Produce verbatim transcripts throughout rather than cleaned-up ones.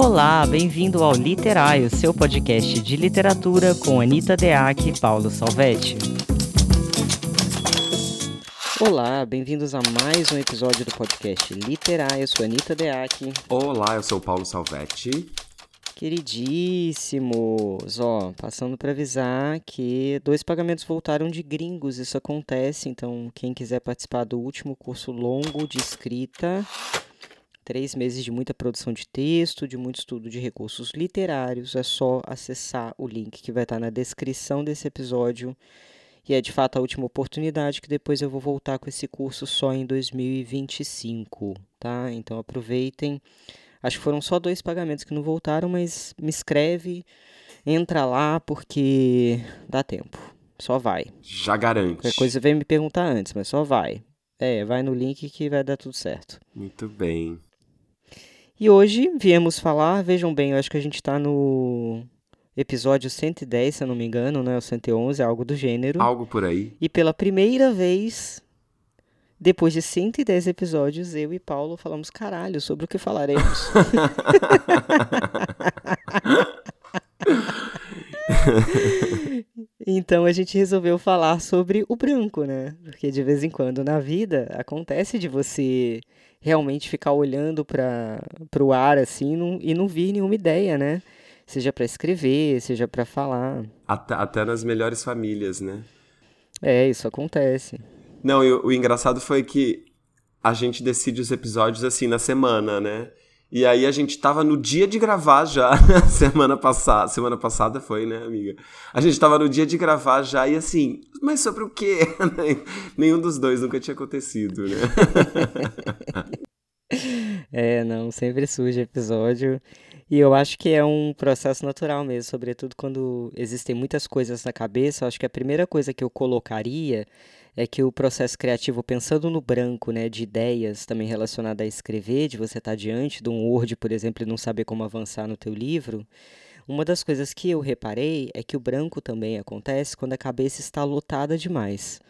Olá, bem-vindo ao Literaio, seu podcast de literatura com Anita Deak e Paulo Salvetti. Olá, bem-vindos a mais um episódio do podcast Literai, eu sou Anita Deak. Olá, eu sou Paulo Salvetti. Queridíssimos, ó, passando para avisar que dois pagamentos voltaram de gringos, isso acontece, então quem quiser participar do último curso longo de escrita, três meses de muita produção de texto, de muito estudo de recursos literários, é só acessar o link que vai estar na descrição desse episódio. E é de fato a última oportunidade, que depois eu vou voltar com esse curso só em dois mil e vinte e cinco, tá? Então aproveitem. Acho que foram só dois pagamentos que não voltaram, mas me escreve, entra lá, porque dá tempo. Só vai. Já garante. Qualquer coisa vem me perguntar antes, mas só vai. É, vai no link que vai dar tudo certo. Muito bem. E hoje viemos falar, vejam bem, eu acho que a gente está no... episódio cento e dez, se eu não me engano, né? O cento e onze, algo do gênero. Algo por aí. E pela primeira vez, depois de cento e dez episódios, eu e Paulo falamos, caralho, sobre o que falaremos. Então a gente resolveu falar sobre o branco, né? Porque de vez em quando na vida acontece de você realmente ficar olhando para o ar assim não, e não vir nenhuma ideia, né? Seja para escrever, seja para falar. Até, até nas melhores famílias, né? É, isso acontece. Não, e o, o engraçado foi que a gente decide os episódios assim na semana, né? E aí a gente tava no dia de gravar já, semana passada. Semana passada foi, né, amiga? A gente tava no dia de gravar já e assim, mas sobre o quê? Nenhum dos dois nunca tinha acontecido, né? É, não, sempre surge episódio. E eu acho que é um processo natural mesmo, sobretudo quando existem muitas coisas na cabeça. Eu acho que a primeira coisa que eu colocaria é que o processo criativo, pensando no branco, né, de ideias também relacionadas a escrever, de você estar diante de um Word, por exemplo, e não saber como avançar no teu livro, uma das coisas que eu reparei é que o branco também acontece quando a cabeça está lotada demais.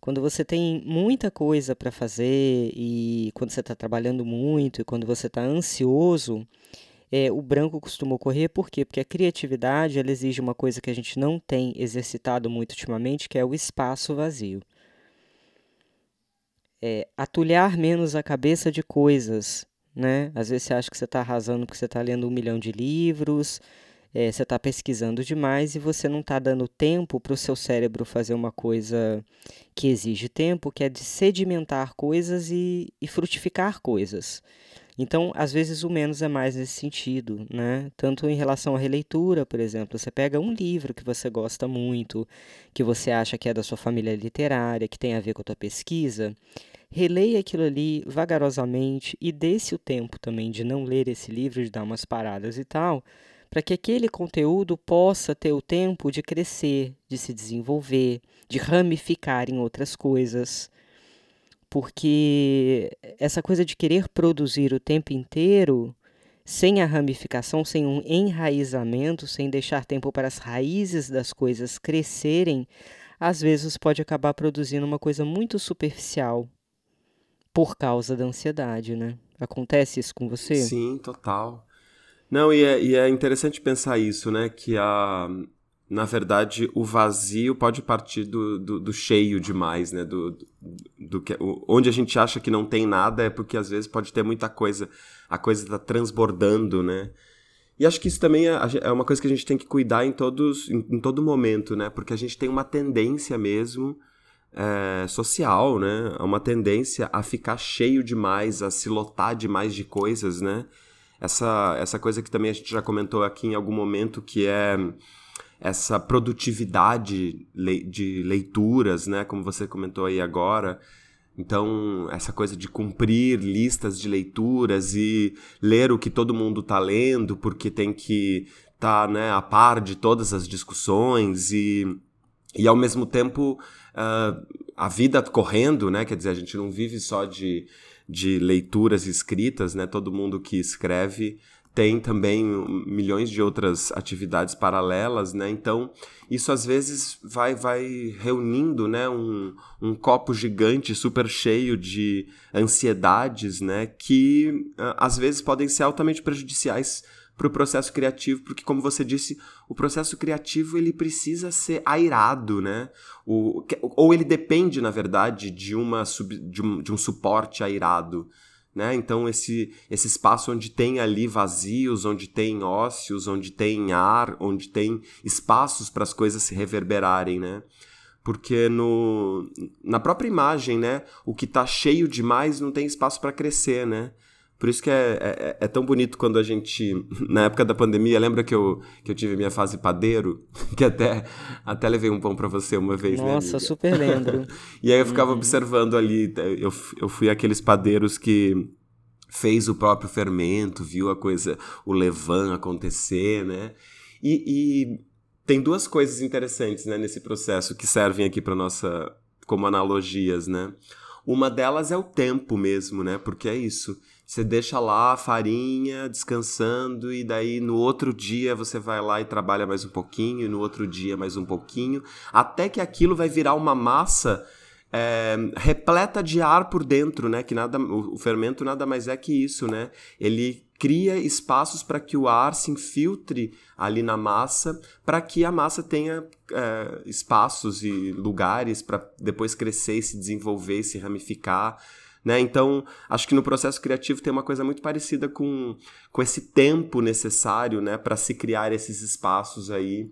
Quando você tem muita coisa para fazer e quando você está trabalhando muito e quando você está ansioso... É, o branco costuma ocorrer, por quê? Porque a criatividade ela exige uma coisa que a gente não tem exercitado muito ultimamente, que é o espaço vazio. É, atulhar menos a cabeça de coisas, né? Às vezes você acha que você está arrasando porque você está lendo um milhão de livros, é, você está pesquisando demais e você não está dando tempo para o seu cérebro fazer uma coisa que exige tempo, que é de sedimentar coisas e, e frutificar coisas. Então, às vezes, o menos é mais nesse sentido, né? Tanto em relação à releitura, por exemplo. Você pega um livro que você gosta muito, que você acha que é da sua família literária, que tem a ver com a tua pesquisa, releia aquilo ali vagarosamente e dê-se o tempo também de não ler esse livro, de dar umas paradas e tal, para que aquele conteúdo possa ter o tempo de crescer, de se desenvolver, de ramificar em outras coisas. Porque essa coisa de querer produzir o tempo inteiro, sem a ramificação, sem um enraizamento, sem deixar tempo para as raízes das coisas crescerem, às vezes pode acabar produzindo uma coisa muito superficial por causa da ansiedade, né? Acontece isso com você? Sim, total. Não, e é, e é interessante pensar isso, né? Que a... Na verdade, o vazio pode partir do, do, do cheio demais, né? Do, do, do que, o, onde a gente acha que não tem nada é porque, às vezes, pode ter muita coisa. A coisa está transbordando, né? E acho que isso também é, é uma coisa que a gente tem que cuidar em, todos, em, em todo momento, né? Porque a gente tem uma tendência mesmo é, social, né? Uma tendência a ficar cheio demais, a se lotar demais de coisas, né? Essa, essa coisa que também a gente já comentou aqui em algum momento, que é... essa produtividade de leituras, né, como você comentou aí agora, então essa coisa de cumprir listas de leituras e ler o que todo mundo está lendo, porque tem que estar tá, né, a par de todas as discussões e, e ao mesmo tempo uh, a vida correndo, né, quer dizer, a gente não vive só de, de leituras escritas, né, todo mundo que escreve tem também milhões de outras atividades paralelas, né? Então, isso às vezes vai, vai reunindo, né? um, um copo gigante super cheio de ansiedades, né? Que às vezes podem ser altamente prejudiciais para o processo criativo, porque, como você disse, o processo criativo ele precisa ser airado, né? O, ou ele depende, na verdade, de, uma sub, de, um, de um suporte airado. Né? Então, esse, esse espaço onde tem ali vazios, onde tem ósseos, onde tem ar, onde tem espaços para as coisas se reverberarem, né? Porque no, na própria imagem, né, o que está cheio demais não tem espaço para crescer, né? Por isso que é, é, é tão bonito quando a gente, na época da pandemia, lembra que eu, que eu tive minha fase padeiro? Que até, até levei um pão pra você uma vez, né, amiga? Nossa, super lembro. E aí eu ficava hum. observando ali, eu, eu fui aqueles padeiros que fez o próprio fermento, viu a coisa, o levain acontecer, né? E, e tem duas coisas interessantes, né, nesse processo que servem aqui pra nossa, como analogias, né? Uma delas é o tempo mesmo, né? Porque é isso. Você deixa lá a farinha descansando e daí no outro dia você vai lá e trabalha mais um pouquinho, e no outro dia mais um pouquinho, até que aquilo vai virar uma massa é, repleta de ar por dentro, né? Que nada, o fermento nada mais é que isso, né? Ele cria espaços para que o ar se infiltre ali na massa, para que a massa tenha é, espaços e lugares para depois crescer, se desenvolver, se ramificar. Né? Então, acho que no processo criativo tem uma coisa muito parecida com, com esse tempo necessário, né, para se criar esses espaços aí.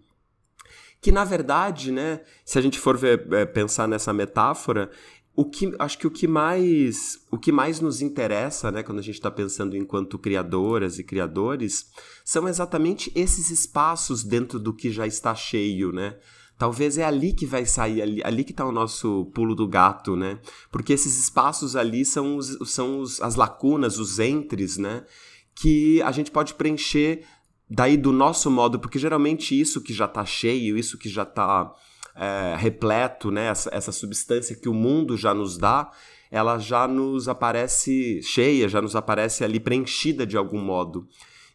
Que, na verdade, né, se a gente for ver, é, pensar nessa metáfora, o que, acho que o que mais, o que mais nos interessa, né, quando a gente está pensando enquanto criadoras e criadores, são exatamente esses espaços dentro do que já está cheio, né? Talvez é ali que vai sair, ali, ali que está o nosso pulo do gato, né? Porque esses espaços ali são, os, são os, as lacunas, os entres, né? Que a gente pode preencher daí do nosso modo, porque geralmente isso que já está cheio, isso que já está é, repleto, né? Essa, essa substância que o mundo já nos dá, ela já nos aparece cheia, já nos aparece ali preenchida de algum modo.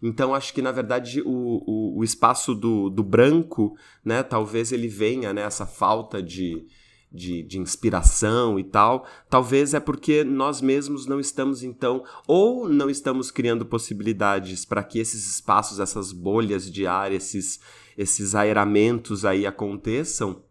Então, acho que, na verdade, o, o, o espaço do, do branco, né, talvez ele venha, né, essa falta de, de, de inspiração e tal, talvez é porque nós mesmos não estamos, então, ou não estamos criando possibilidades para que esses espaços, essas bolhas de ar, esses, esses aeramentos aí aconteçam,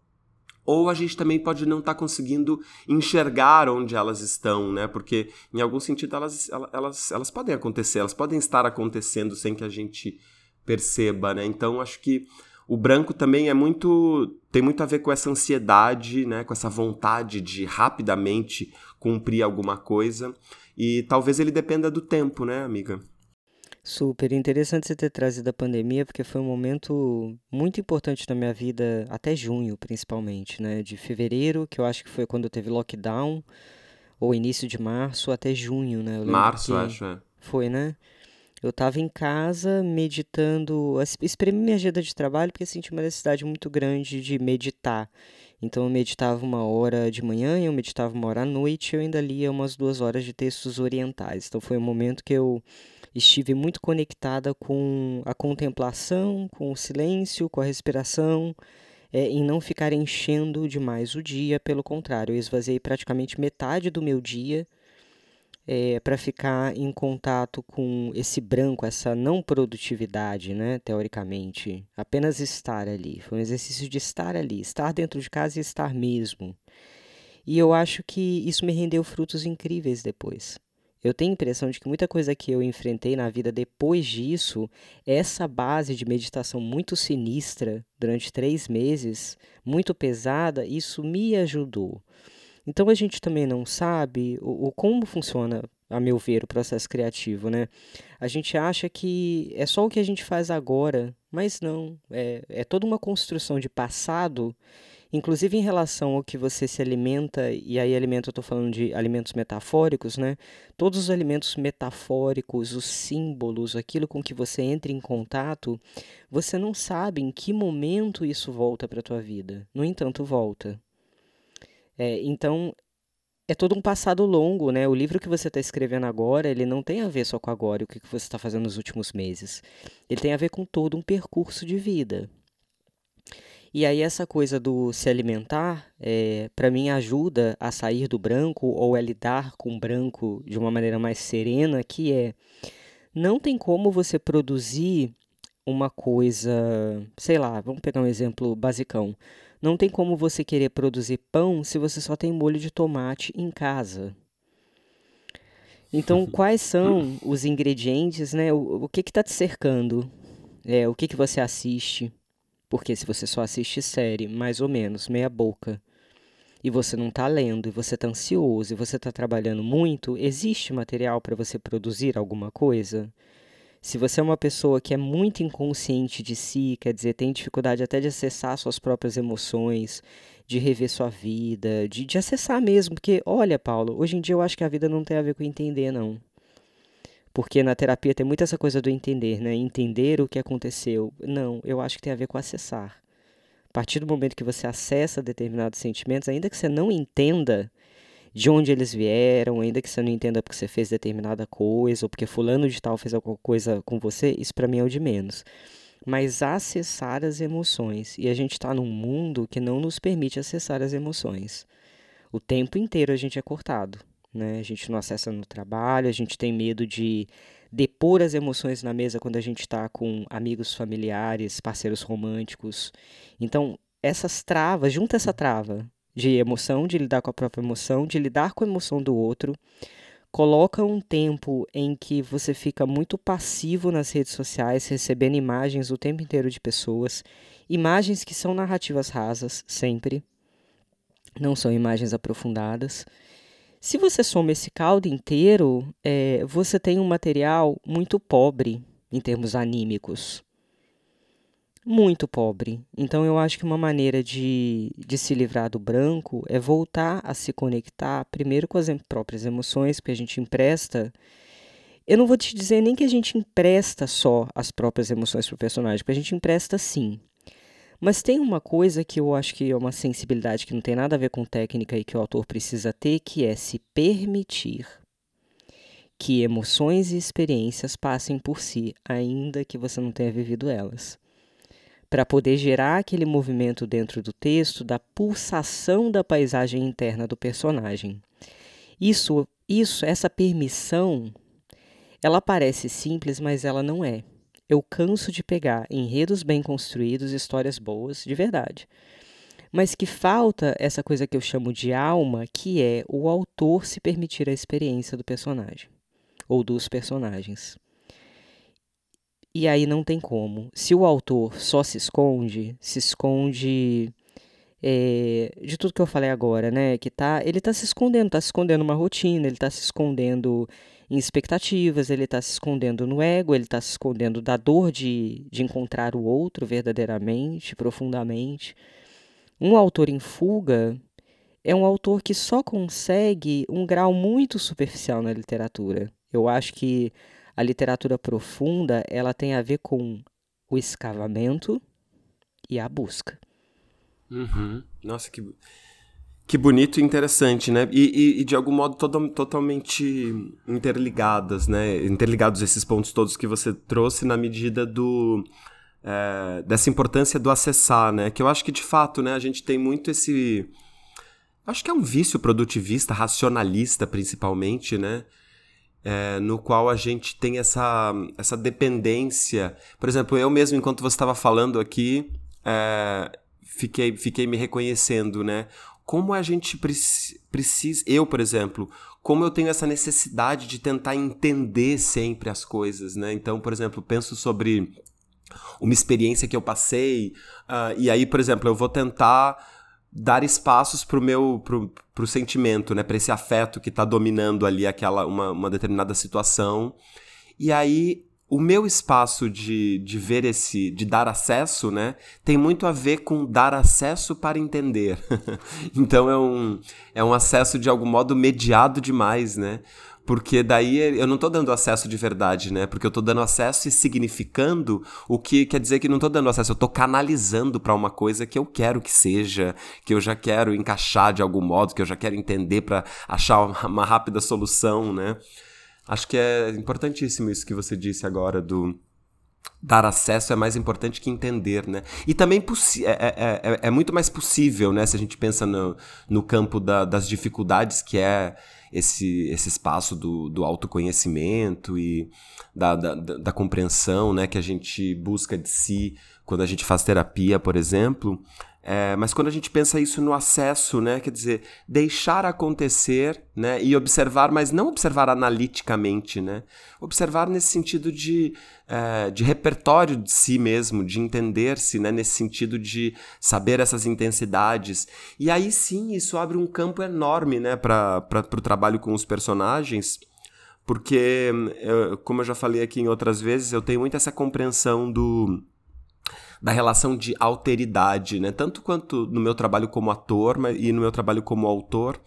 ou a gente também pode não estar tá conseguindo enxergar onde elas estão, né? Porque, em algum sentido, elas, elas, elas podem acontecer, elas podem estar acontecendo sem que a gente perceba, né? Então, acho que o branco também é muito, tem muito a ver com essa ansiedade, né? Com essa vontade de rapidamente cumprir alguma coisa. E talvez ele dependa do tempo, né, amiga? Super interessante você ter trazido a pandemia, porque foi um momento muito importante na minha vida, até junho, principalmente, né? De fevereiro, que eu acho que foi quando teve lockdown, ou início de março, até junho, né? Eu março, acho, é. Foi, né? Eu estava em casa meditando, espremi minha agenda de trabalho, porque senti uma necessidade muito grande de meditar. Então, eu meditava uma hora de manhã, eu meditava uma hora à noite, e eu ainda lia umas duas horas de textos orientais. Então, foi um momento que eu estive muito conectada com a contemplação, com o silêncio, com a respiração, é, em não ficar enchendo demais o dia. Pelo contrário, eu esvaziei praticamente metade do meu dia é, para ficar em contato com esse branco, essa não produtividade, né, teoricamente. Apenas estar ali. Foi um exercício de estar ali, estar dentro de casa e estar mesmo. E eu acho que isso me rendeu frutos incríveis depois. Eu tenho a impressão de que muita coisa que eu enfrentei na vida depois disso, essa base de meditação muito sinistra durante três meses, muito pesada, isso me ajudou. Então, a gente também não sabe o, o como funciona, a meu ver, o processo criativo, né? A gente acha que é só o que a gente faz agora, mas não. É, é toda uma construção de passado, inclusive em relação ao que você se alimenta, e aí alimento eu estou falando de alimentos metafóricos, né? Todos os alimentos metafóricos, os símbolos, aquilo com que você entra em contato, você não sabe em que momento isso volta para a tua vida. No entanto, volta. É, então, é todo um passado longo, né? O livro que você está escrevendo agora, ele não tem a ver só com agora e o que você está fazendo nos últimos meses. Ele tem a ver com todo um percurso de vida. E aí essa coisa do se alimentar, é, para mim, ajuda a sair do branco ou a lidar com o branco de uma maneira mais serena, que é, não tem como você produzir uma coisa, sei lá, vamos pegar um exemplo basicão. Não tem como você querer produzir pão se você só tem molho de tomate em casa. Então, quais são os ingredientes, né? O, o que está te cercando? É, o que, que você assiste? Porque se você só assiste série, mais ou menos, meia boca, e você não está lendo, e você está ansioso, e você está trabalhando muito, existe material para você produzir alguma coisa? Se você é uma pessoa que é muito inconsciente de si, quer dizer, tem dificuldade até de acessar suas próprias emoções, de rever sua vida, de, de acessar mesmo, porque, olha, Paulo, hoje em dia eu acho que a vida não tem a ver com entender, não. Porque na terapia tem muito essa coisa do entender, né? Entender o que aconteceu. Não, eu acho que tem a ver com acessar. A partir do momento que você acessa determinados sentimentos, ainda que você não entenda de onde eles vieram, ainda que você não entenda porque você fez determinada coisa, ou porque fulano de tal fez alguma coisa com você, isso para mim é o de menos. Mas acessar as emoções. E a gente está num mundo que não nos permite acessar as emoções. O tempo inteiro a gente é cortado, né? A gente não acessa no trabalho, a gente tem medo de depor as emoções na mesa quando a gente está com amigos, familiares, parceiros românticos. Então, essas travas, junta essa trava de emoção, de lidar com a própria emoção, de lidar com a emoção do outro. Coloca um tempo em que você fica muito passivo nas redes sociais, recebendo imagens o tempo inteiro de pessoas. Imagens que são narrativas rasas, sempre. Não são imagens aprofundadas. Se você soma esse caldo inteiro, é, você tem um material muito pobre em termos anímicos. Muito pobre. Então, eu acho que uma maneira de, de se livrar do branco é voltar a se conectar primeiro com as em, próprias emoções, porque a gente empresta. Eu não vou te dizer nem que a gente empresta só as próprias emoções para o personagem, porque a gente empresta sim. Mas tem uma coisa que eu acho que é uma sensibilidade que não tem nada a ver com técnica e que o autor precisa ter, que é se permitir que emoções e experiências passem por si, ainda que você não tenha vivido elas, para poder gerar aquele movimento dentro do texto da pulsação da paisagem interna do personagem. Isso, isso, essa permissão, ela parece simples, mas ela não é. Eu canso de pegar enredos bem construídos, histórias boas, de verdade. Mas que falta essa coisa que eu chamo de alma, que é o autor se permitir a experiência do personagem, ou dos personagens. E aí não tem como. Se o autor só se esconde, se esconde é, de tudo que eu falei agora, né? Que tá, ele está se escondendo, está se escondendo uma rotina, ele está se escondendo em expectativas, ele está se escondendo no ego, ele está se escondendo da dor de, de encontrar o outro verdadeiramente, profundamente. Um autor em fuga é um autor que só consegue um grau muito superficial na literatura. Eu acho que a literatura profunda, ela tem a ver com o escavamento e a busca. Uhum. Nossa, que, que bonito e interessante, né? E, e, e de algum modo todo, totalmente interligadas, né? Interligados esses pontos todos que você trouxe na medida do, é, dessa importância do acessar, né? Que eu acho que, de fato, né, a gente tem muito esse... Acho que é um vício produtivista, racionalista, principalmente, né? É, no qual a gente tem essa, essa dependência. Por exemplo, eu mesmo, enquanto você estava falando aqui, é, fiquei, fiquei me reconhecendo, né? Como a gente preci- precisa... Eu, por exemplo, como eu tenho essa necessidade de tentar entender sempre as coisas, né? Então, por exemplo, penso sobre uma experiência que eu passei, uh, e aí, por exemplo, eu vou tentar dar espaços pro meu, pro, pro sentimento, né, para esse afeto que tá dominando ali aquela, uma, uma determinada situação, e aí o meu espaço de, de ver esse, de dar acesso, né, tem muito a ver com dar acesso para entender, então é um, é um acesso de algum modo mediado demais, né, Porque daí eu não tô dando acesso de verdade, né? Porque eu tô dando acesso e significando, o que quer dizer que não tô dando acesso, eu tô canalizando pra uma coisa que eu quero que seja, que eu já quero encaixar de algum modo, que eu já quero entender pra achar uma rápida solução, né? Acho que é importantíssimo isso que você disse agora do... Dar acesso é mais importante que entender, né? E também possi- é, é, é, é muito mais possível, né? Se a gente pensa no, no campo da, das dificuldades que é esse, esse espaço do, do autoconhecimento e da, da, da compreensão, né? Que a gente busca de si quando a gente faz terapia, por exemplo. É, mas quando a gente pensa isso no acesso, né? Quer dizer, deixar acontecer, né? E observar, mas não observar analiticamente, né? Observar nesse sentido de, é, de repertório de si mesmo, de entender-se, né? Nesse sentido de saber essas intensidades. E aí sim, isso abre um campo enorme, né? Para o trabalho com os personagens, porque, eu, como eu já falei aqui em outras vezes, eu tenho muito essa compreensão do... da relação de alteridade, né? Tanto quanto no meu trabalho como ator mas, e no meu trabalho como autor,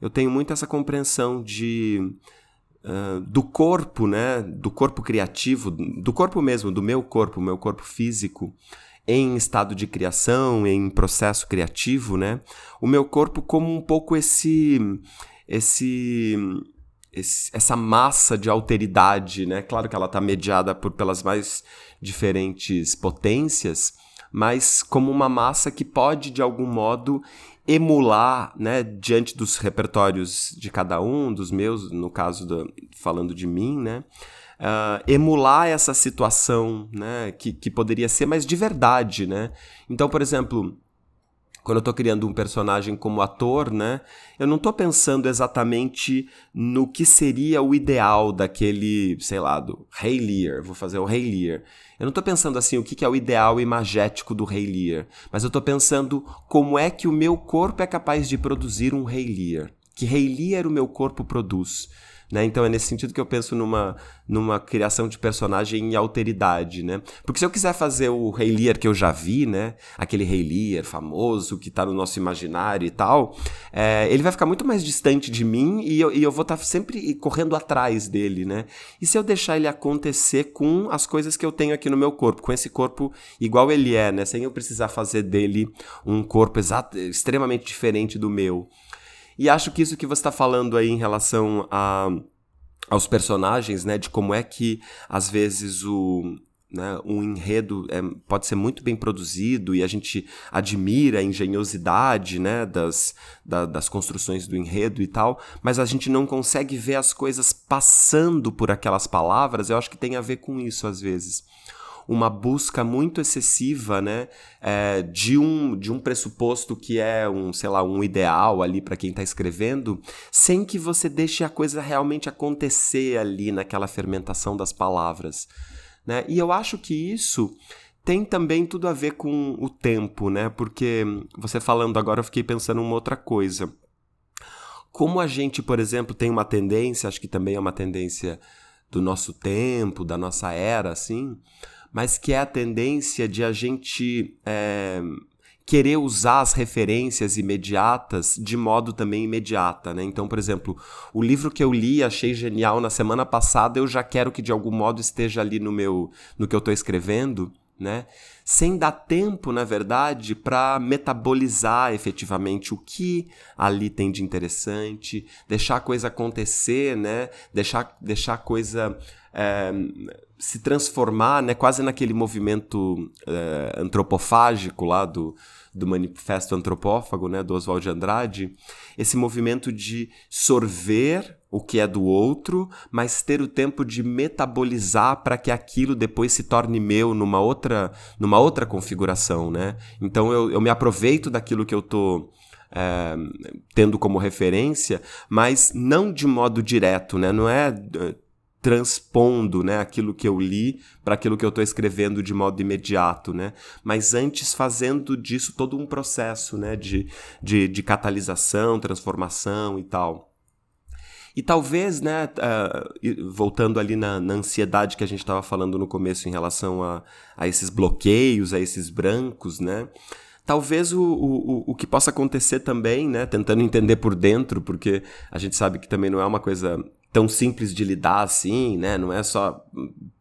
eu tenho muito essa compreensão de, uh, do corpo, né? Do corpo criativo, do corpo mesmo, do meu corpo, meu corpo físico, em estado de criação, em processo criativo, né? O meu corpo como um pouco esse... esse Esse, essa massa de alteridade, né? Claro que ela está mediada por, pelas mais diferentes potências, mas como uma massa que pode, de algum modo, emular, né? Diante dos repertórios de cada um, dos meus, no caso, do, falando de mim, né? Uh, emular essa situação, né? que, que poderia ser, mas de verdade, né? Então, por exemplo... Quando eu estou criando um personagem como ator, né, eu não estou pensando exatamente no que seria o ideal daquele, sei lá, do Rei Lear. Vou fazer o Rei Lear. Eu não estou pensando assim o que é o ideal imagético do Rei Lear, mas eu estou pensando como é que o meu corpo é capaz de produzir um Rei Lear. Que Rei Lear o meu corpo produz. Né? Então é nesse sentido que eu penso numa, numa criação de personagem em alteridade, né? Porque se eu quiser fazer o Rei Lear que eu já vi, né? Aquele Rei Lear famoso que tá no nosso imaginário e tal, é, ele vai ficar muito mais distante de mim e eu, e eu vou estar tá sempre correndo atrás dele, né? E se eu deixar ele acontecer com as coisas que eu tenho aqui no meu corpo, com esse corpo igual ele é, né? Sem eu precisar fazer dele um corpo exato, extremamente diferente do meu. E acho que isso que você está falando aí em relação a, aos personagens, né? De como é que, às vezes, o, né, um enredo é, pode ser muito bem produzido e a gente admira a engenhosidade, né, das, da, das construções do enredo e tal, mas a gente não consegue ver as coisas passando por aquelas palavras. Eu acho que tem a ver com isso, às vezes. Uma busca muito excessiva, né, é, de, um, de um pressuposto que é um, sei lá, um ideal ali para quem está escrevendo, sem que você deixe a coisa realmente acontecer ali naquela fermentação das palavras, né? E eu acho que isso tem também tudo a ver com o tempo, né? Porque você falando agora eu fiquei pensando em uma outra coisa. Como a gente, por exemplo, tem uma tendência, acho que também é uma tendência do nosso tempo, da nossa era, assim... mas que é a tendência de a gente é, querer usar as referências imediatas de modo também imediata, né? Então, por exemplo, o livro que eu li, achei genial na semana passada, eu já quero que de algum modo esteja ali no, meu, no que eu estou escrevendo, né? Sem dar tempo, na verdade, para metabolizar efetivamente o que ali tem de interessante, deixar a coisa acontecer, né? deixar, deixar a coisa... É, se transformar, né, quase naquele movimento é, antropofágico lá do, do Manifesto Antropófago, né, do Oswald de Andrade, esse movimento de sorver o que é do outro, mas ter o tempo de metabolizar para que aquilo depois se torne meu numa outra, numa outra configuração, né? Então eu, eu me aproveito daquilo que eu tô é, tendo como referência, mas não de modo direto, né? Não é... transpondo, né, aquilo que eu li para aquilo que eu estou escrevendo de modo imediato, né? Mas antes fazendo disso todo um processo, né, de, de, de catalisação, transformação e tal. E talvez, né, uh, voltando ali na, na ansiedade que a gente estava falando no começo em relação a, a esses bloqueios, a esses brancos, né? Talvez o, o, o que possa acontecer também, né, tentando entender por dentro, porque a gente sabe que também não é uma coisa... tão simples de lidar assim, né? Não é só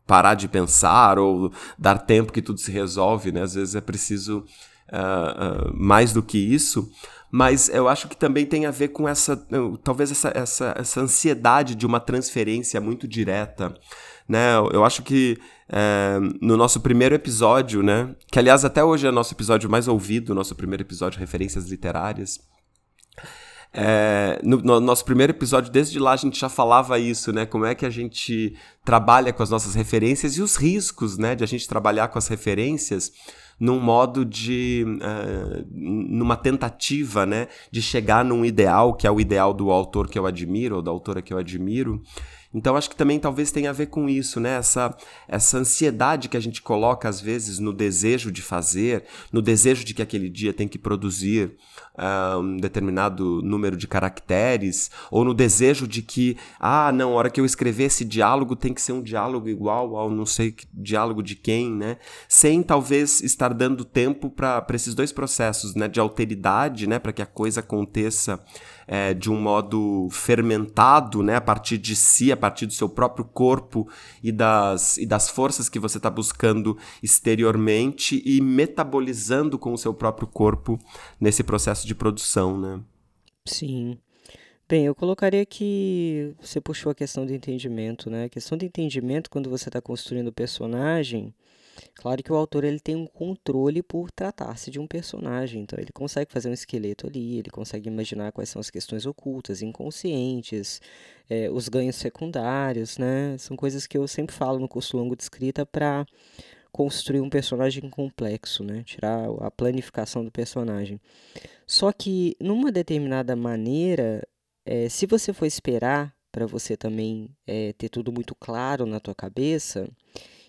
parar de pensar ou dar tempo que tudo se resolve, né? Às vezes é preciso uh, uh, mais do que isso. Mas eu acho que também tem a ver com essa, talvez essa, essa, essa ansiedade de uma transferência muito direta, né? Eu acho que é, no nosso primeiro episódio, né? Que aliás até hoje é o nosso episódio mais ouvido, nosso primeiro episódio, Referências Literárias. É, no, no nosso primeiro episódio, desde lá a gente já falava isso, né? Como é que a gente trabalha com as nossas referências e os riscos, né? De a gente trabalhar com as referências num modo de... Uh, numa tentativa, né? De chegar num ideal, que é o ideal do autor que eu admiro ou da autora que eu admiro. Então, acho que também talvez tenha a ver com isso, né? Essa, essa ansiedade que a gente coloca, às vezes, no desejo de fazer, no desejo de que aquele dia tem que produzir uh, um determinado número de caracteres, ou no desejo de que, ah, não, a hora que eu escrever esse diálogo tem que ser um diálogo igual ao não sei que diálogo de quem, né? Sem, talvez, estar dando tempo para esses dois processos, né? De alteridade, né? Para que a coisa aconteça é, de um modo fermentado, né? A partir de si, a partir do seu próprio corpo e das, e das forças que você está buscando exteriormente e metabolizando com o seu próprio corpo nesse processo de produção, né? Sim. Bem, eu colocaria que você puxou a questão do entendimento, né? A questão do entendimento, quando você está construindo o personagem, claro que o autor ele tem um controle por tratar-se de um personagem, então ele consegue fazer um esqueleto ali, ele consegue imaginar quais são as questões ocultas, inconscientes, é, os ganhos secundários, né? São coisas que eu sempre falo no curso longo de escrita para construir um personagem complexo, né? Tirar a planificação do personagem. Só que, numa determinada maneira, é, se você for esperar para você também é, ter tudo muito claro na tua cabeça,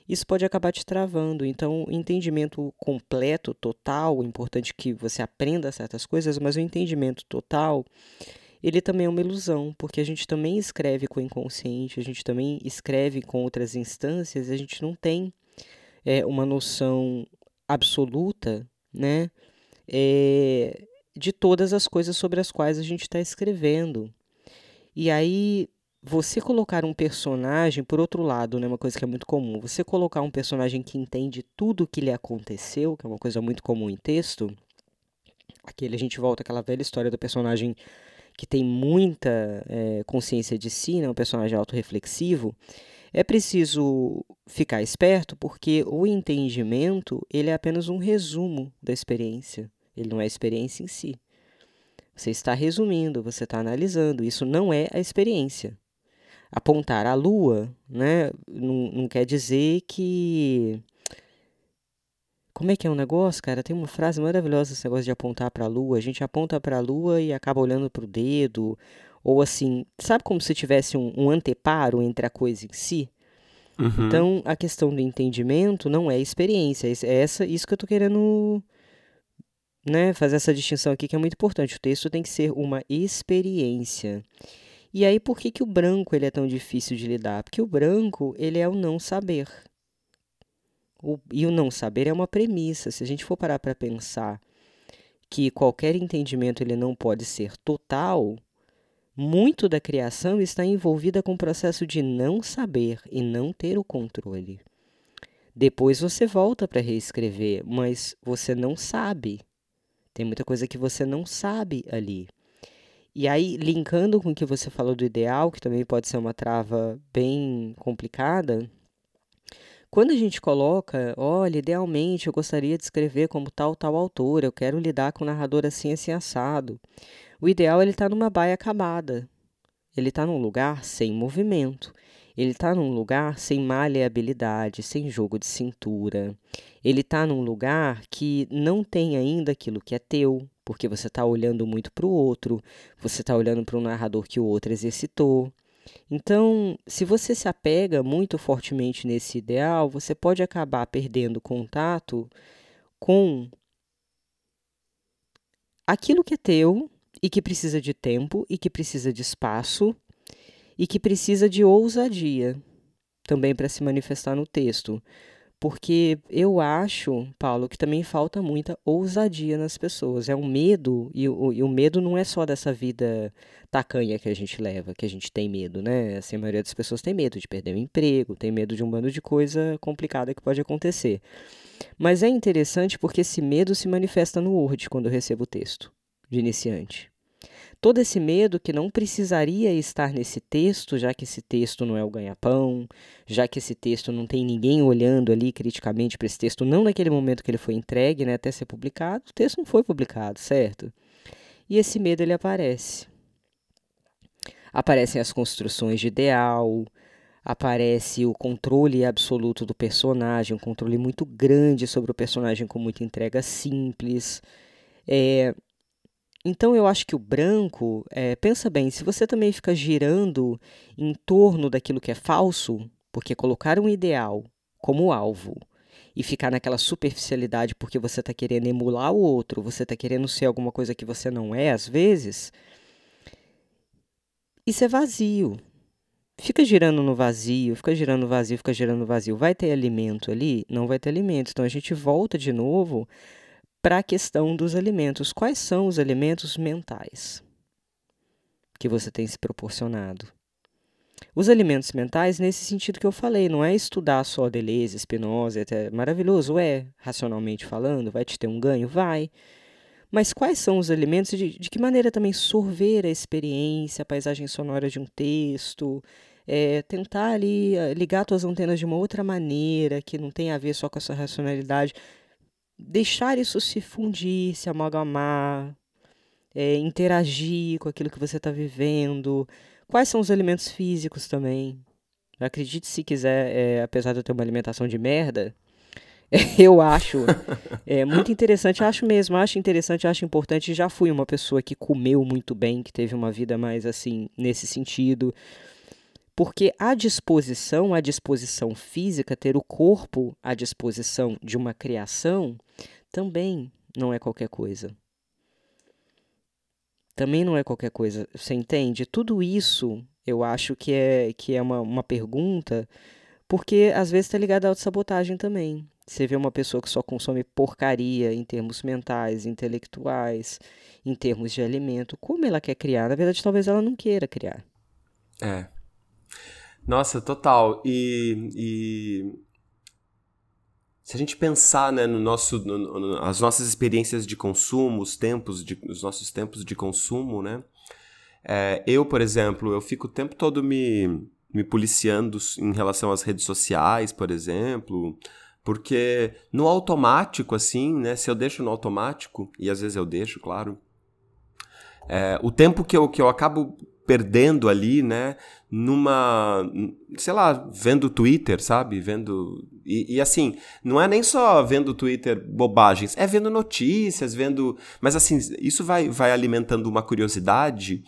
isso pode acabar te travando. Então, o entendimento completo, total, é importante que você aprenda certas coisas, mas o entendimento total, ele também é uma ilusão, porque a gente também escreve com o inconsciente, a gente também escreve com outras instâncias, a gente não tem é, uma noção absoluta, né, é, de todas as coisas sobre as quais a gente está escrevendo. E aí... Você colocar um personagem, por outro lado, né, uma coisa que é muito comum, você colocar um personagem que entende tudo o que lhe aconteceu, que é uma coisa muito comum em texto, aquele, a gente volta àquela velha história do personagem que tem muita é, consciência de si, né, um personagem autorreflexivo, é preciso ficar esperto porque o entendimento ele é apenas um resumo da experiência, ele não é a experiência em si. Você está resumindo, você está analisando, isso não é a experiência. Apontar a lua, né, não, não quer dizer que... Como é que é um negócio, cara? Tem uma frase maravilhosa esse negócio de apontar para a lua. A gente aponta para a lua e acaba olhando para o dedo. Ou assim, sabe como se tivesse um, um anteparo entre a coisa em si? Uhum. Então, a questão do entendimento não é experiência. É essa, isso que eu tô querendo... Né, fazer essa distinção aqui que é muito importante. O texto tem que ser uma experiência. E aí, por que, que o branco ele é tão difícil de lidar? Porque o branco, ele é o não saber. O, e o não saber é uma premissa. Se a gente for parar para pensar que qualquer entendimento ele não pode ser total, muito da criação está envolvida com o processo de não saber e não ter o controle. Depois você volta para reescrever, mas você não sabe. Tem muita coisa que você não sabe ali. E aí, linkando com o que você falou do ideal, que também pode ser uma trava bem complicada, quando a gente coloca, olha, idealmente eu gostaria de escrever como tal, tal autor, eu quero lidar com o narrador assim, assim, assado. O ideal, ele está numa baia acabada. Ele está num lugar sem movimento. Ele está num lugar sem maleabilidade, sem jogo de cintura. Ele está num lugar que não tem ainda aquilo que é teu, porque você está olhando muito para o outro, você está olhando para um narrador que o outro exercitou. Então, se você se apega muito fortemente nesse ideal, você pode acabar perdendo contato com aquilo que é teu e que precisa de tempo e que precisa de espaço, e que precisa de ousadia também para se manifestar no texto. porque eu acho, Paulo, que também falta muita ousadia nas pessoas. É um medo, e o, e o medo não é só dessa vida tacanha que a gente leva, que a gente tem medo, né? Assim, a maioria das pessoas tem medo de perder o emprego, tem medo de um bando de coisa complicada que pode acontecer. Mas é interessante porque esse medo se manifesta no Word, quando eu recebo o texto de iniciante. Todo esse medo que não precisaria estar nesse texto, já que esse texto não é o ganha-pão, já que esse texto não tem ninguém olhando ali criticamente para esse texto, não naquele momento que ele foi entregue, né, até ser publicado, o texto não foi publicado, certo? E esse medo, ele aparece. Aparecem as construções de ideal, aparece o controle absoluto do personagem, um controle muito grande sobre o personagem com muita entrega simples. É... Então, eu acho que o branco, é, pensa bem, se você também fica girando em torno daquilo que é falso, porque colocar um ideal como alvo e ficar naquela superficialidade porque você está querendo emular o outro, você está querendo ser alguma coisa que você não é, às vezes, isso é vazio. Fica girando no vazio, fica girando no vazio, fica girando no vazio. Vai ter alimento ali? Não vai ter alimento. Então, a gente volta de novo para a questão dos alimentos. Quais são os alimentos mentais que você tem se proporcionado? Os alimentos mentais, nesse sentido que eu falei, não é estudar só Deleuze, Spinoza, até maravilhoso, é, racionalmente falando, vai te ter um ganho? Vai. Mas quais são os alimentos e de, de que maneira também sorver a experiência, a paisagem sonora de um texto, é, tentar ali ligar tuas antenas de uma outra maneira, que não tem a ver só com a sua racionalidade, deixar isso se fundir, se amalgamar, é, interagir com aquilo que você está vivendo. Quais são os alimentos físicos também? Acredite se quiser, é, apesar de eu ter uma alimentação de merda, eu acho é, muito interessante, acho mesmo, acho interessante, acho importante. Já fui uma pessoa que comeu muito bem, que teve uma vida mais assim, nesse sentido. Porque a disposição, a disposição física, ter o corpo à disposição de uma criação, também não é qualquer coisa. Também não é qualquer coisa, você entende? Tudo isso, eu acho que é, que é uma, uma pergunta, porque às vezes está ligado à autossabotagem também. Você vê uma pessoa que só consome porcaria em termos mentais, intelectuais, em termos de alimento, como ela quer criar? Na verdade, talvez ela não queira criar. É. Nossa, total. E, e se a gente pensar, né, no nosso, no, no, as nossas experiências de consumo, os tempos de, os nossos tempos de consumo, né? É, eu, por exemplo, eu fico o tempo todo me, me policiando em relação às redes sociais, por exemplo, porque no automático, assim, né? Se eu deixo no automático, e às vezes eu deixo, claro, é, o tempo que eu, que eu acabo perdendo ali, né, numa, sei lá, vendo o Twitter, sabe, vendo, e, e assim, não é nem só vendo o Twitter bobagens, é vendo notícias, vendo, mas assim, isso vai, vai alimentando uma curiosidade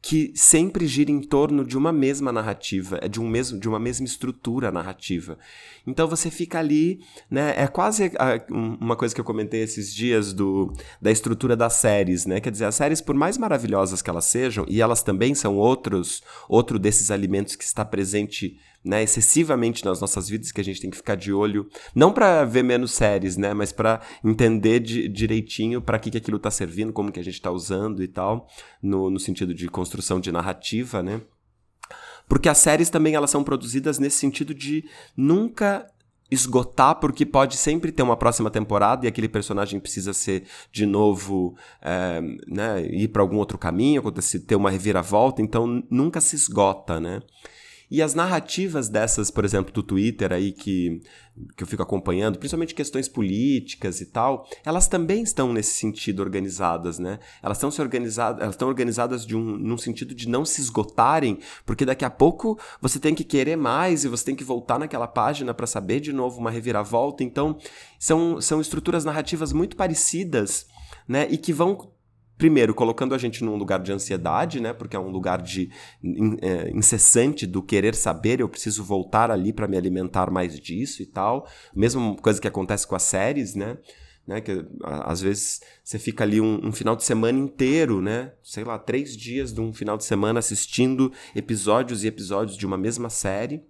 que sempre gira em torno de uma mesma narrativa, de, um mesmo, de uma mesma estrutura narrativa. Então você fica ali, né? É quase a, uma coisa que eu comentei esses dias do, da estrutura das séries, né? Quer dizer, as séries, por mais maravilhosas que elas sejam, e elas também são outros, outro desses alimentos que está presente, né, excessivamente nas nossas vidas, que a gente tem que ficar de olho, não para ver menos séries, né, mas para entender de, direitinho para que, que aquilo está servindo, como que a gente está usando e tal, no, no sentido de construção de narrativa, né? Porque as séries também elas são produzidas nesse sentido de nunca esgotar, porque pode sempre ter uma próxima temporada e aquele personagem precisa ser de novo, é, né, ir para algum outro caminho, acontecer, ter uma reviravolta, então nunca se esgota, né? E as narrativas dessas, por exemplo, do Twitter aí que, que eu fico acompanhando, principalmente questões políticas e tal, elas também estão nesse sentido organizadas, né? Elas estão se organizadas, elas estão organizadas de um, num sentido de não se esgotarem, porque daqui a pouco você tem que querer mais e você tem que voltar naquela página para saber de novo uma reviravolta. Então, são, são estruturas narrativas muito parecidas, né? E que vão, primeiro, colocando a gente num lugar de ansiedade, né? Porque é um lugar de, é, incessante do querer saber, eu preciso voltar ali para me alimentar mais disso e tal. Mesma coisa que acontece com as séries, né? né? Que, a, às vezes você fica ali um, um final de semana inteiro, né? Sei lá, três dias de um final de semana assistindo episódios e episódios de uma mesma série.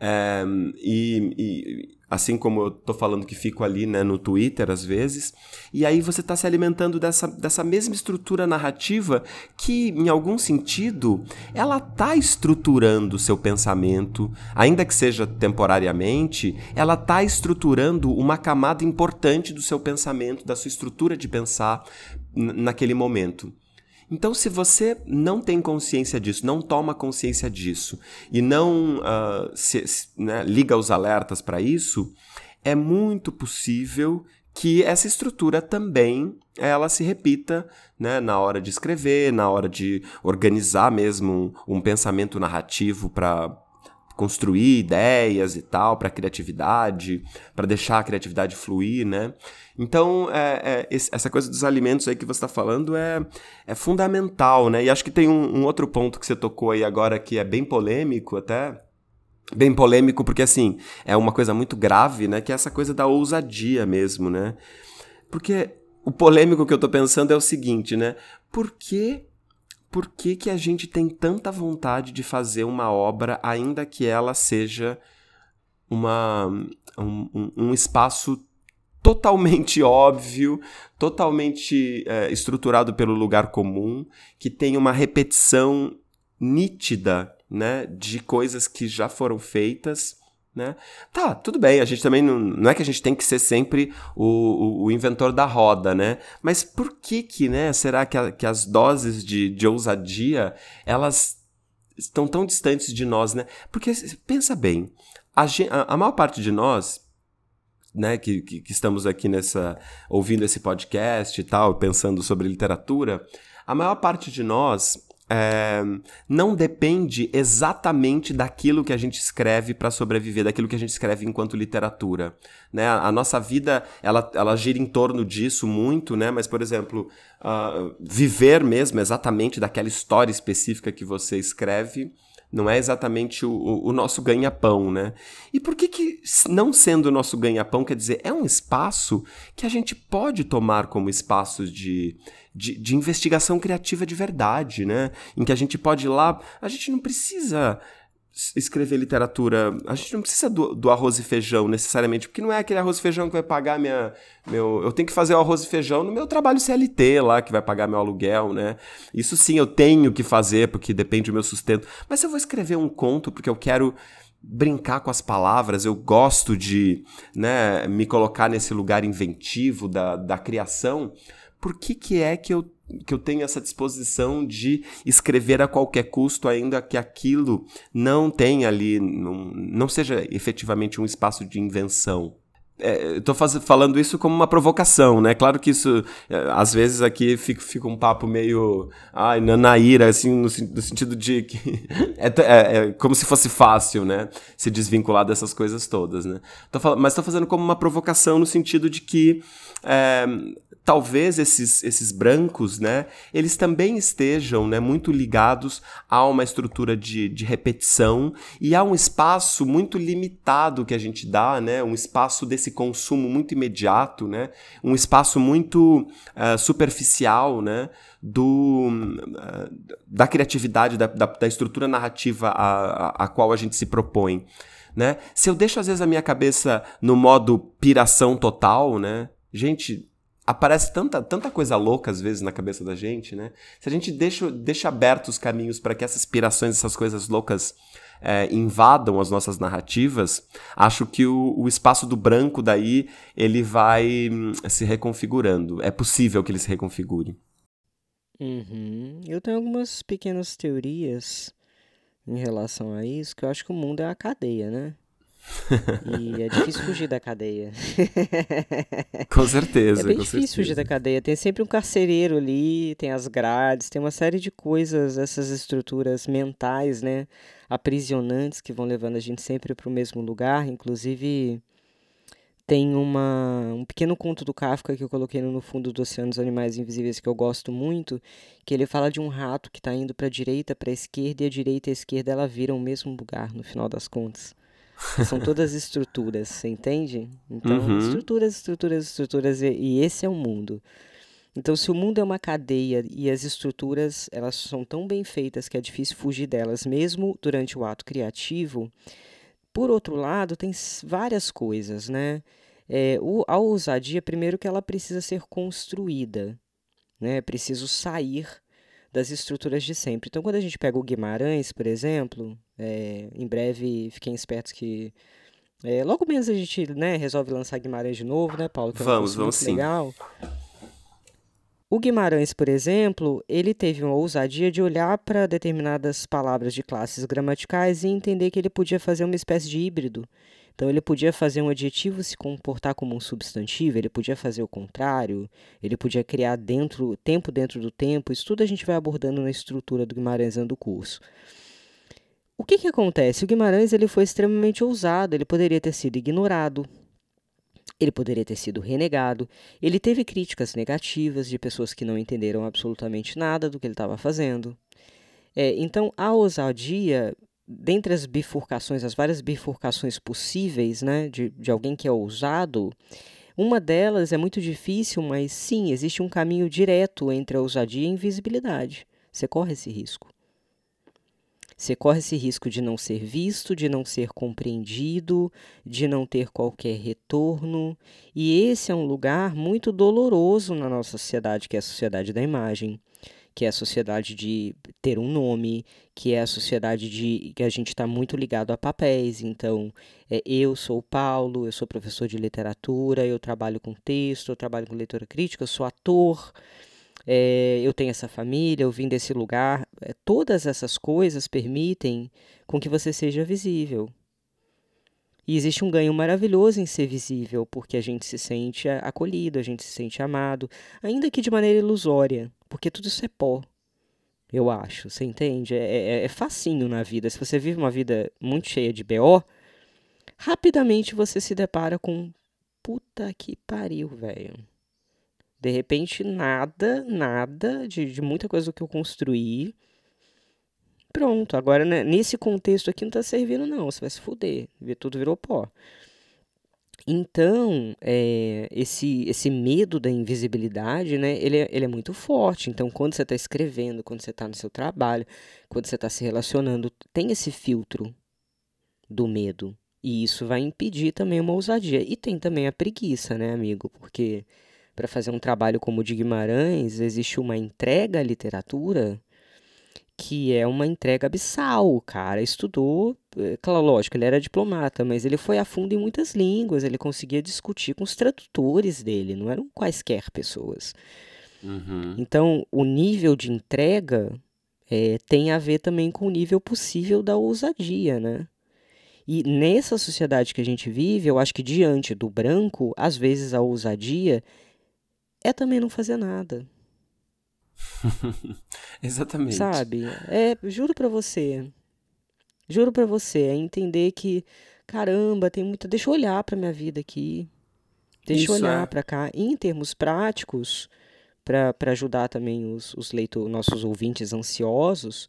É, e... e assim como eu tô falando que fico ali, né, no Twitter às vezes, e aí você tá se alimentando dessa, dessa mesma estrutura narrativa que, em algum sentido, ela tá estruturando o seu pensamento, ainda que seja temporariamente, ela tá estruturando uma camada importante do seu pensamento, da sua estrutura de pensar n- naquele momento. Então, se você não tem consciência disso, não toma consciência disso e não uh, se, se, né, liga os alertas para isso, é muito possível que essa estrutura também ela se repita, né, na hora de escrever, na hora de organizar mesmo um, um pensamento narrativo para construir ideias e tal, para criatividade, para deixar a criatividade fluir, né? Então, é, é, essa coisa dos alimentos aí que você está falando é, é fundamental, né? E acho que tem um, um outro ponto que você tocou aí agora que é bem polêmico até, bem polêmico porque, assim, é uma coisa muito grave, né? Que é essa coisa da ousadia mesmo, né? Porque o polêmico que eu tô pensando é o seguinte, né? Por que... Por que que a gente tem tanta vontade de fazer uma obra, ainda que ela seja uma, um, um espaço totalmente óbvio, totalmente é, estruturado pelo lugar comum, que tem uma repetição nítida, né, de coisas que já foram feitas, né? Tá, tudo bem, a gente também não, não é que a gente tem que ser sempre o, o, o inventor da roda, né? Mas por que que, né, será que, a, que as doses de, de ousadia, elas estão tão distantes de nós, né? Porque, pensa bem, a, a maior parte de nós, né, que, que, que estamos aqui nessa, ouvindo esse podcast e tal, pensando sobre literatura, a maior parte de nós... É, não depende exatamente daquilo que a gente escreve para sobreviver, daquilo que a gente escreve enquanto literatura, né? A, a nossa vida, ela, ela gira em torno disso muito, né? Mas, por exemplo, uh, viver mesmo exatamente daquela história específica que você escreve não é exatamente o, o nosso ganha-pão, né? E por que que, não sendo o nosso ganha-pão, quer dizer, é um espaço que a gente pode tomar como espaço de, de, de investigação criativa de verdade, né? Em que a gente pode ir lá... A gente não precisa escrever literatura... A gente não precisa do, do arroz e feijão, necessariamente, porque não é aquele arroz e feijão que vai pagar minha... Meu, eu tenho que fazer o arroz e feijão no meu trabalho C L T lá, que vai pagar meu aluguel, né? Isso sim eu tenho que fazer, porque depende do meu sustento. Mas se eu vou escrever um conto porque eu quero brincar com as palavras, eu gosto de, né, me colocar nesse lugar inventivo da, da criação, por que que é que eu, que eu tenho essa disposição de escrever a qualquer custo, ainda que aquilo não tenha ali, não, não seja efetivamente um espaço de invenção? É, tô faz- falando isso como uma provocação, né? Claro que isso, é, às vezes aqui fica, fica um papo meio, ai, nanaíra, assim, no, no sentido de que é, é, é como se fosse fácil, né? Se desvincular dessas coisas todas, né? Tô fal- mas tô fazendo como uma provocação no sentido de que é, talvez esses, esses brancos, né? Eles também estejam, né, muito ligados a uma estrutura de, de repetição e a um espaço muito limitado que a gente dá, né? Um espaço desse esse consumo muito imediato, né? Um espaço muito uh, superficial, né? Do, uh, da criatividade, da, da, da estrutura narrativa a, a, a qual a gente se propõe, né? Se eu deixo, às vezes, a minha cabeça no modo piração total, né? Gente, aparece tanta, tanta coisa louca, às vezes, na cabeça da gente, né? Se a gente deixa, deixa abertos os caminhos para que essas pirações, essas coisas loucas... É, invadam as nossas narrativas, acho que o, o espaço do branco daí, ele vai se reconfigurando. É possível que ele se reconfigure. Uhum. Eu tenho algumas pequenas teorias em relação a isso, que eu acho que o mundo é uma cadeia, né? E é difícil fugir da cadeia. Com certeza. É bem difícil certeza. fugir da cadeia. Tem sempre um carcereiro ali, tem as grades, tem uma série de coisas, essas estruturas mentais, né, aprisionantes que vão levando a gente sempre para o mesmo lugar. Inclusive, tem uma, um pequeno conto do Kafka que eu coloquei no Fundo do Oceano dos Animais Invisíveis, que eu gosto muito, que ele fala de um rato que está indo para a direita, para a esquerda, e a direita e a esquerda ela viram o mesmo lugar, no final das contas. São todas estruturas, você entende? Então, uhum. estruturas, estruturas, estruturas, e, e esse é o mundo. Então, se o mundo é uma cadeia e as estruturas, elas são tão bem feitas que é difícil fugir delas, mesmo durante o ato criativo, Por outro lado, tem várias coisas, né? É, o, a ousadia, primeiro, que ela precisa ser construída, né? É preciso sair das estruturas de sempre. Então, quando a gente pega o Guimarães, por exemplo, é, em breve, fiquem espertos que... É, logo menos a gente, né, resolve lançar Guimarães de novo, né, Paulo? Que é um vamos, vamos sim. Legal. O Guimarães, por exemplo, ele teve uma ousadia de olhar para determinadas palavras de classes gramaticais e entender que ele podia fazer uma espécie de híbrido. Então, ele podia fazer um adjetivo se comportar como um substantivo, ele podia fazer o contrário, ele podia criar dentro, tempo dentro do tempo. Isso tudo a gente vai abordando na estrutura do Guimarães do curso. O que, que acontece? O Guimarães ele foi extremamente ousado, ele poderia ter sido ignorado, ele poderia ter sido renegado, ele teve críticas negativas de pessoas que não entenderam absolutamente nada do que ele estava fazendo. É, então, a ousadia, dentre as bifurcações, as várias bifurcações possíveis, né, de, de alguém que é ousado, uma delas é muito difícil, mas sim, existe um caminho direto entre a ousadia e a invisibilidade. Você corre esse risco. Você corre esse risco de não ser visto, de não ser compreendido, de não ter qualquer retorno. E esse é um lugar muito doloroso na nossa sociedade, que é a sociedade da imagem, que é a sociedade de ter um nome, que é a sociedade de que a gente está muito ligado a papéis. Então, é, eu sou o Paulo, eu sou professor de literatura, eu trabalho com texto, eu trabalho com leitura crítica, eu sou ator... É, eu tenho essa família, eu vim desse lugar. É, todas essas coisas permitem com que você seja visível. E existe um ganho maravilhoso em ser visível, porque a gente se sente acolhido, a gente se sente amado, ainda que de maneira ilusória, porque tudo isso é pó, eu acho, você entende? É, é, é facinho na vida. Se você vive uma vida muito cheia de B O, rapidamente você se depara com puta que pariu, velho. De repente, nada, nada de, de muita coisa que eu construí. Pronto, agora né, nesse contexto aqui não está servindo não, você vai se fuder, tudo virou pó. Então, é, esse, esse medo da invisibilidade, né, ele, é, ele é muito forte. Então, quando você está escrevendo, quando você está no seu trabalho, quando você está se relacionando, tem esse filtro do medo. E isso vai impedir também uma ousadia. E tem também a preguiça, né, amigo? Porque... para fazer um trabalho como o de Guimarães, existe uma entrega à literatura que é uma entrega abissal. O cara estudou, claro, lógico, ele era diplomata, mas ele foi a fundo em muitas línguas, ele conseguia discutir com os tradutores dele, não eram quaisquer pessoas. Uhum. Então, o nível de entrega é, tem a ver também com o nível possível da ousadia, né? E nessa sociedade que a gente vive, eu acho que diante do branco, às vezes a ousadia... é também não fazer nada. Exatamente. Sabe? É, juro pra você. Juro pra você. É entender que, caramba, tem muita... deixa eu olhar pra minha vida aqui. Deixa eu olhar é. pra cá. E em termos práticos, pra, pra ajudar também os, os leitores, nossos ouvintes ansiosos,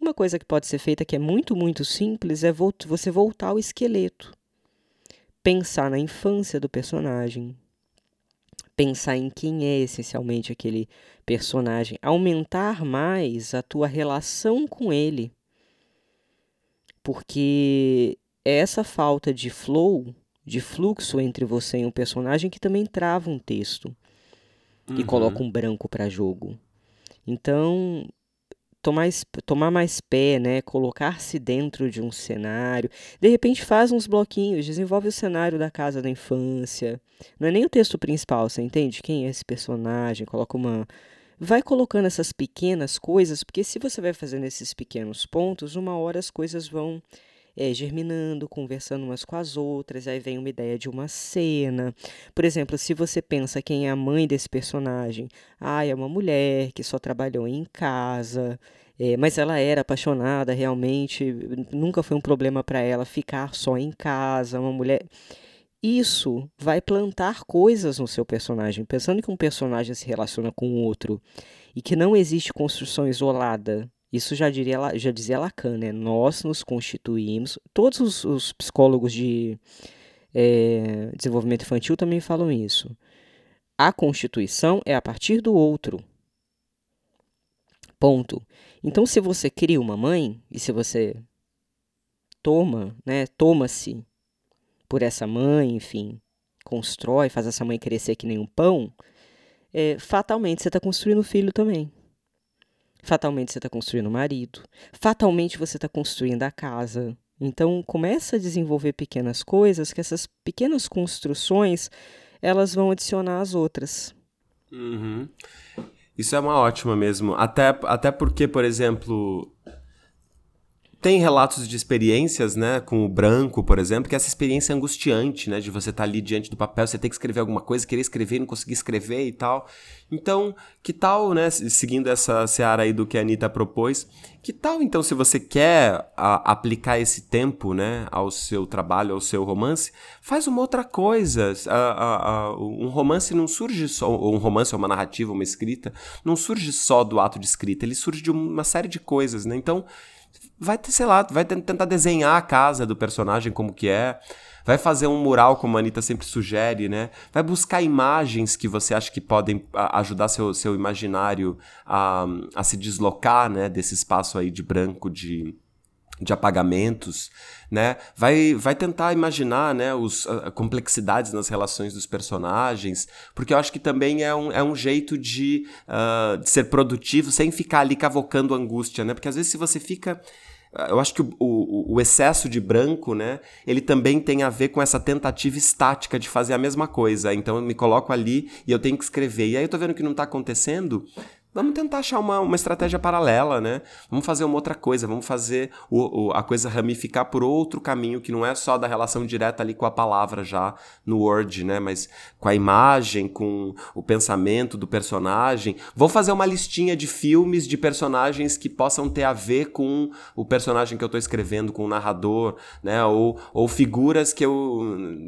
uma coisa que pode ser feita, que é muito, muito simples, é vo- você voltar ao esqueleto. Pensar na infância do personagem. Pensar em quem é essencialmente aquele personagem, aumentar mais a tua relação com ele, porque é essa falta de flow, de fluxo entre você e um personagem que também trava um texto uhum. e coloca um branco para jogo. Então, tomar, tomar mais pé, né? Colocar-se dentro de um cenário, de repente faz uns bloquinhos, desenvolve o cenário da casa da infância, não é nem o texto principal, você entende? Quem é esse personagem? Coloca uma... vai colocando essas pequenas coisas, porque se você vai fazendo esses pequenos pontos, uma hora as coisas vão é, germinando, conversando umas com as outras, aí vem uma ideia de uma cena. Por exemplo, se você pensa quem é a mãe desse personagem, ah, é uma mulher que só trabalhou em casa, é, mas ela era apaixonada realmente, nunca foi um problema para ela ficar só em casa, uma mulher... Isso vai plantar coisas no seu personagem. Pensando que um personagem se relaciona com o outro e que não existe construção isolada, isso já, diria, já dizia Lacan, né? Nós nos constituímos. Todos os, os psicólogos de é, desenvolvimento infantil também falam isso. A constituição é a partir do outro. Ponto. Então, se você cria uma mãe e se você toma, né, toma-se por essa mãe, enfim, constrói, faz essa mãe crescer que nem um pão, é, fatalmente você está construindo o filho também. Fatalmente você está construindo o marido. Fatalmente você está construindo a casa. Então, começa a desenvolver pequenas coisas, que essas pequenas construções, elas vão adicionar às outras. Uhum. Isso é uma ótima mesmo. Até, até porque, por exemplo, tem relatos de experiências, né, com o branco, por exemplo, que essa experiência é angustiante, né, de você estar ali diante do papel, você ter que escrever alguma coisa, querer escrever, não conseguir escrever e tal. Então, que tal, né, seguindo essa seara aí do que a Anita propôs, que tal, então, se você quer a, aplicar esse tempo, né, ao seu trabalho, ao seu romance, faz uma outra coisa. A, a, a, um romance não surge só, ou um romance, ou uma narrativa, uma escrita, não surge só do ato de escrita, ele surge de uma série de coisas, né, então... Vai, sei lá, vai tentar desenhar a casa do personagem como que é, vai fazer um mural, como a Anita sempre sugere, né? Vai buscar imagens que você acha que podem ajudar seu, seu imaginário a, a se deslocar, né? Desse espaço aí de branco, de, de apagamentos, né? Vai, vai tentar imaginar, né? Os, a, a complexidades nas relações dos personagens, porque eu acho que também é um, é um jeito de, uh, de ser produtivo sem ficar ali cavocando angústia, né? Porque às vezes se você fica... Eu acho que o, o, o excesso de branco, né, ele também tem a ver com essa tentativa estática de fazer a mesma coisa. Então eu me coloco ali e eu tenho que escrever. E aí eu tô vendo que não tá acontecendo, vamos tentar achar uma, uma estratégia paralela, né? Vamos fazer uma outra coisa, vamos fazer o, o, a coisa ramificar por outro caminho, que não é só da relação direta ali com a palavra já no Word, né? Mas com a imagem, com o pensamento do personagem. Vou fazer uma listinha de filmes, de personagens que possam ter a ver com o personagem que eu estou escrevendo, com o narrador, né? Ou, ou figuras que eu...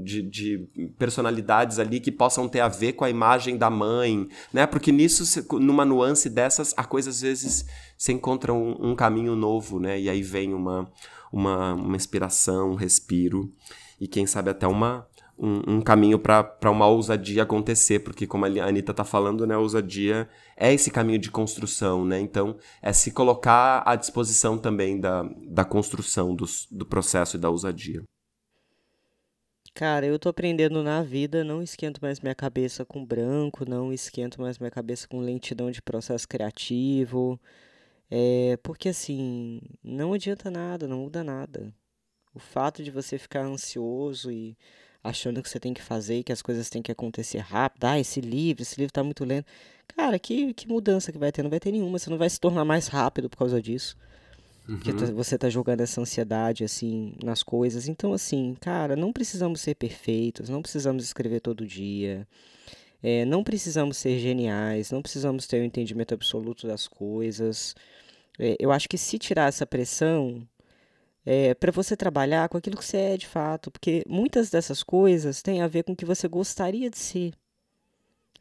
De, de personalidades ali que possam ter a ver com a imagem da mãe, né? Porque nisso, numa nuance dessas, a coisa às vezes se encontra um, um caminho novo, né? E aí vem uma, uma, uma inspiração, um respiro e quem sabe até uma, um, um caminho para uma ousadia acontecer, porque como a Anita tá falando, né? A ousadia é esse caminho de construção, né? Então é se colocar à disposição também da, da construção dos, do processo e da ousadia. Cara, eu tô aprendendo na vida, não esquento mais minha cabeça com branco, não esquento mais minha cabeça com lentidão de processo criativo, é, porque assim, não adianta nada, não muda nada. O fato de você ficar ansioso e achando que você tem que fazer, que as coisas têm que acontecer rápido, ah, esse livro, esse livro tá muito lento, cara, que, que mudança que vai ter? Não vai ter nenhuma, você não vai se tornar mais rápido por causa disso. Porque uhum. Você tá jogando essa ansiedade, assim, nas coisas. Então, assim, cara, não precisamos ser perfeitos, não precisamos escrever todo dia, é, não precisamos ser geniais, não precisamos ter um entendimento absoluto das coisas. É, eu acho que se tirar essa pressão, é para você trabalhar com aquilo que você é, de fato. Porque muitas dessas coisas têm a ver com o que você gostaria de ser.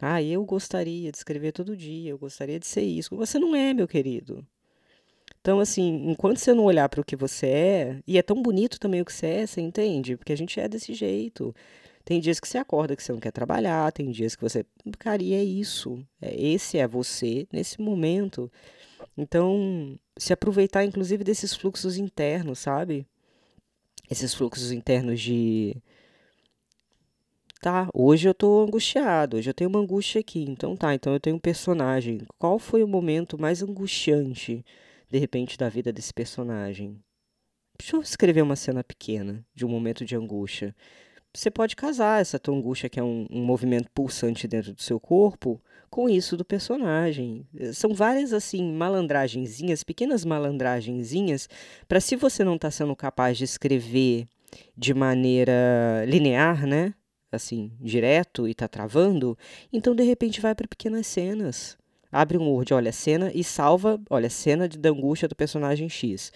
Ah, eu gostaria de escrever todo dia, eu gostaria de ser isso. Você não é, meu querido. Então, assim, enquanto você não olhar para o que você é, e é tão bonito também o que você é, você entende? Porque a gente é desse jeito. Tem dias que você acorda que você não quer trabalhar, tem dias que você... Cara, e é isso. Esse é você nesse momento. Então, se aproveitar, inclusive, desses fluxos internos, sabe? Esses fluxos internos de... Tá, hoje eu tô angustiado, hoje eu tenho uma angústia aqui. Então tá, então eu tenho um personagem. Qual foi o momento mais angustiante, de repente, da vida desse personagem? Deixa eu escrever uma cena pequena de um momento de angústia. Você pode casar essa tua angústia, que é um, um movimento pulsante dentro do seu corpo, com isso do personagem. São várias, assim, malandragenzinhas, pequenas malandragenzinhas, para se você não tá sendo capaz de escrever de maneira linear, né? Assim, direto e tá travando, então, de repente, vai para pequenas cenas. Abre um Word, olha a cena e salva, olha, cena de, da angústia do personagem X.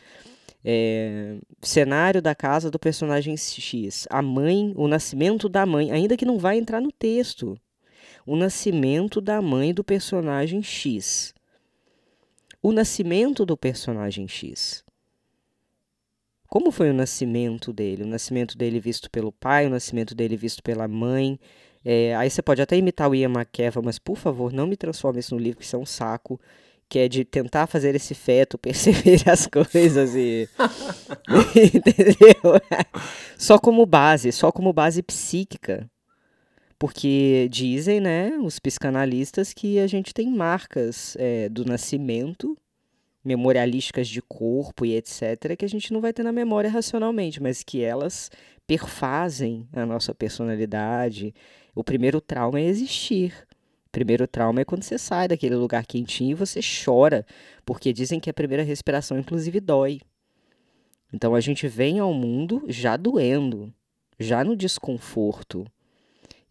É, cenário da casa do personagem X. A mãe, o nascimento da mãe, ainda que não vai entrar no texto. O nascimento da mãe do personagem X. O nascimento do personagem X. Como foi o nascimento dele? O nascimento dele visto pelo pai, o nascimento dele visto pela mãe... É, aí você pode até imitar o Ian McEwan, mas por favor, não me transforme isso no livro, que isso é um saco. que é de tentar fazer esse feto perceber as coisas e... Entendeu? Só como base, só como base psíquica. Porque dizem, né, os psicanalistas, que a gente tem marcas é, do nascimento, memorialísticas de corpo e etcétera, que a gente não vai ter na memória racionalmente, mas que elas perfazem a nossa personalidade. O primeiro trauma é existir. O primeiro trauma é quando você sai daquele lugar quentinho e você chora, porque dizem que a primeira respiração, inclusive, dói. Então a gente vem ao mundo já doendo, já no desconforto.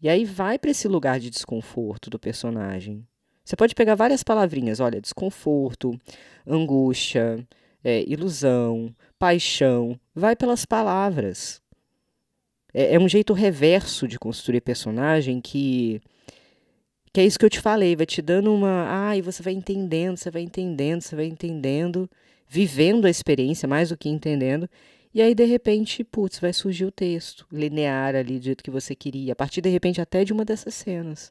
E aí vai para esse lugar de desconforto do personagem. Você pode pegar várias palavrinhas, olha, desconforto, angústia, é, ilusão, paixão. Vai pelas palavras. É, é um jeito reverso de construir personagem que, que é isso que eu te falei, vai te dando uma... Ah, e você vai entendendo, você vai entendendo, você vai entendendo, vivendo a experiência mais do que entendendo. E aí, de repente, putz, vai surgir o texto linear ali, do jeito que você queria, a partir, de repente, até de uma dessas cenas.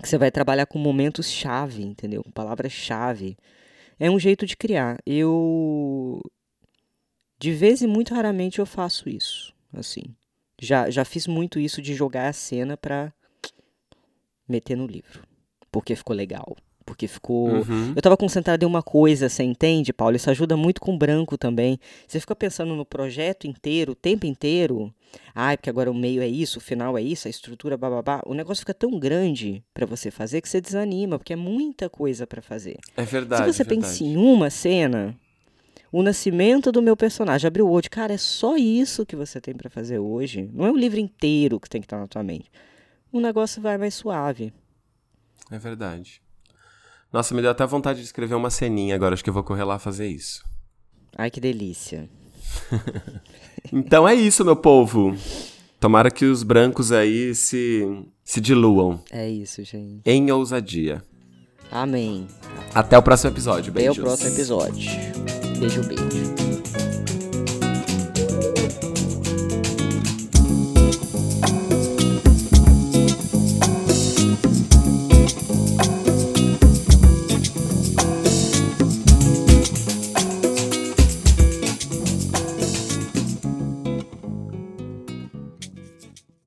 Que você vai trabalhar com momentos-chave, entendeu? Com palavras-chave. É um jeito de criar. Eu, de vez em muito raramente, eu faço isso, assim. Já, já fiz muito isso de jogar a cena pra meter no livro, porque ficou legal. Porque ficou... Uhum. Eu tava concentrado em uma coisa, você entende, Paulo? Isso ajuda muito com o branco também. Você fica pensando no projeto inteiro, o tempo inteiro. Ai, porque agora o meio é isso, o final é isso, a estrutura, bababá. O negócio fica tão grande pra você fazer que você desanima, porque é muita coisa pra fazer. É verdade. Se você é pensa em uma cena, o nascimento do meu personagem, abriu o Word, cara, é só isso que você tem pra fazer hoje. Não é um livro inteiro que tem que estar na tua mente. O negócio vai mais suave. É verdade. Nossa, me deu até vontade de escrever uma ceninha agora. Acho que eu vou correr lá fazer isso. Ai, que delícia. Então é isso, meu povo. Tomara que os brancos aí se, se diluam. É isso, gente. Em ousadia. Amém. Até o próximo episódio. Beijos. Até o próximo episódio. Beijo, beijo.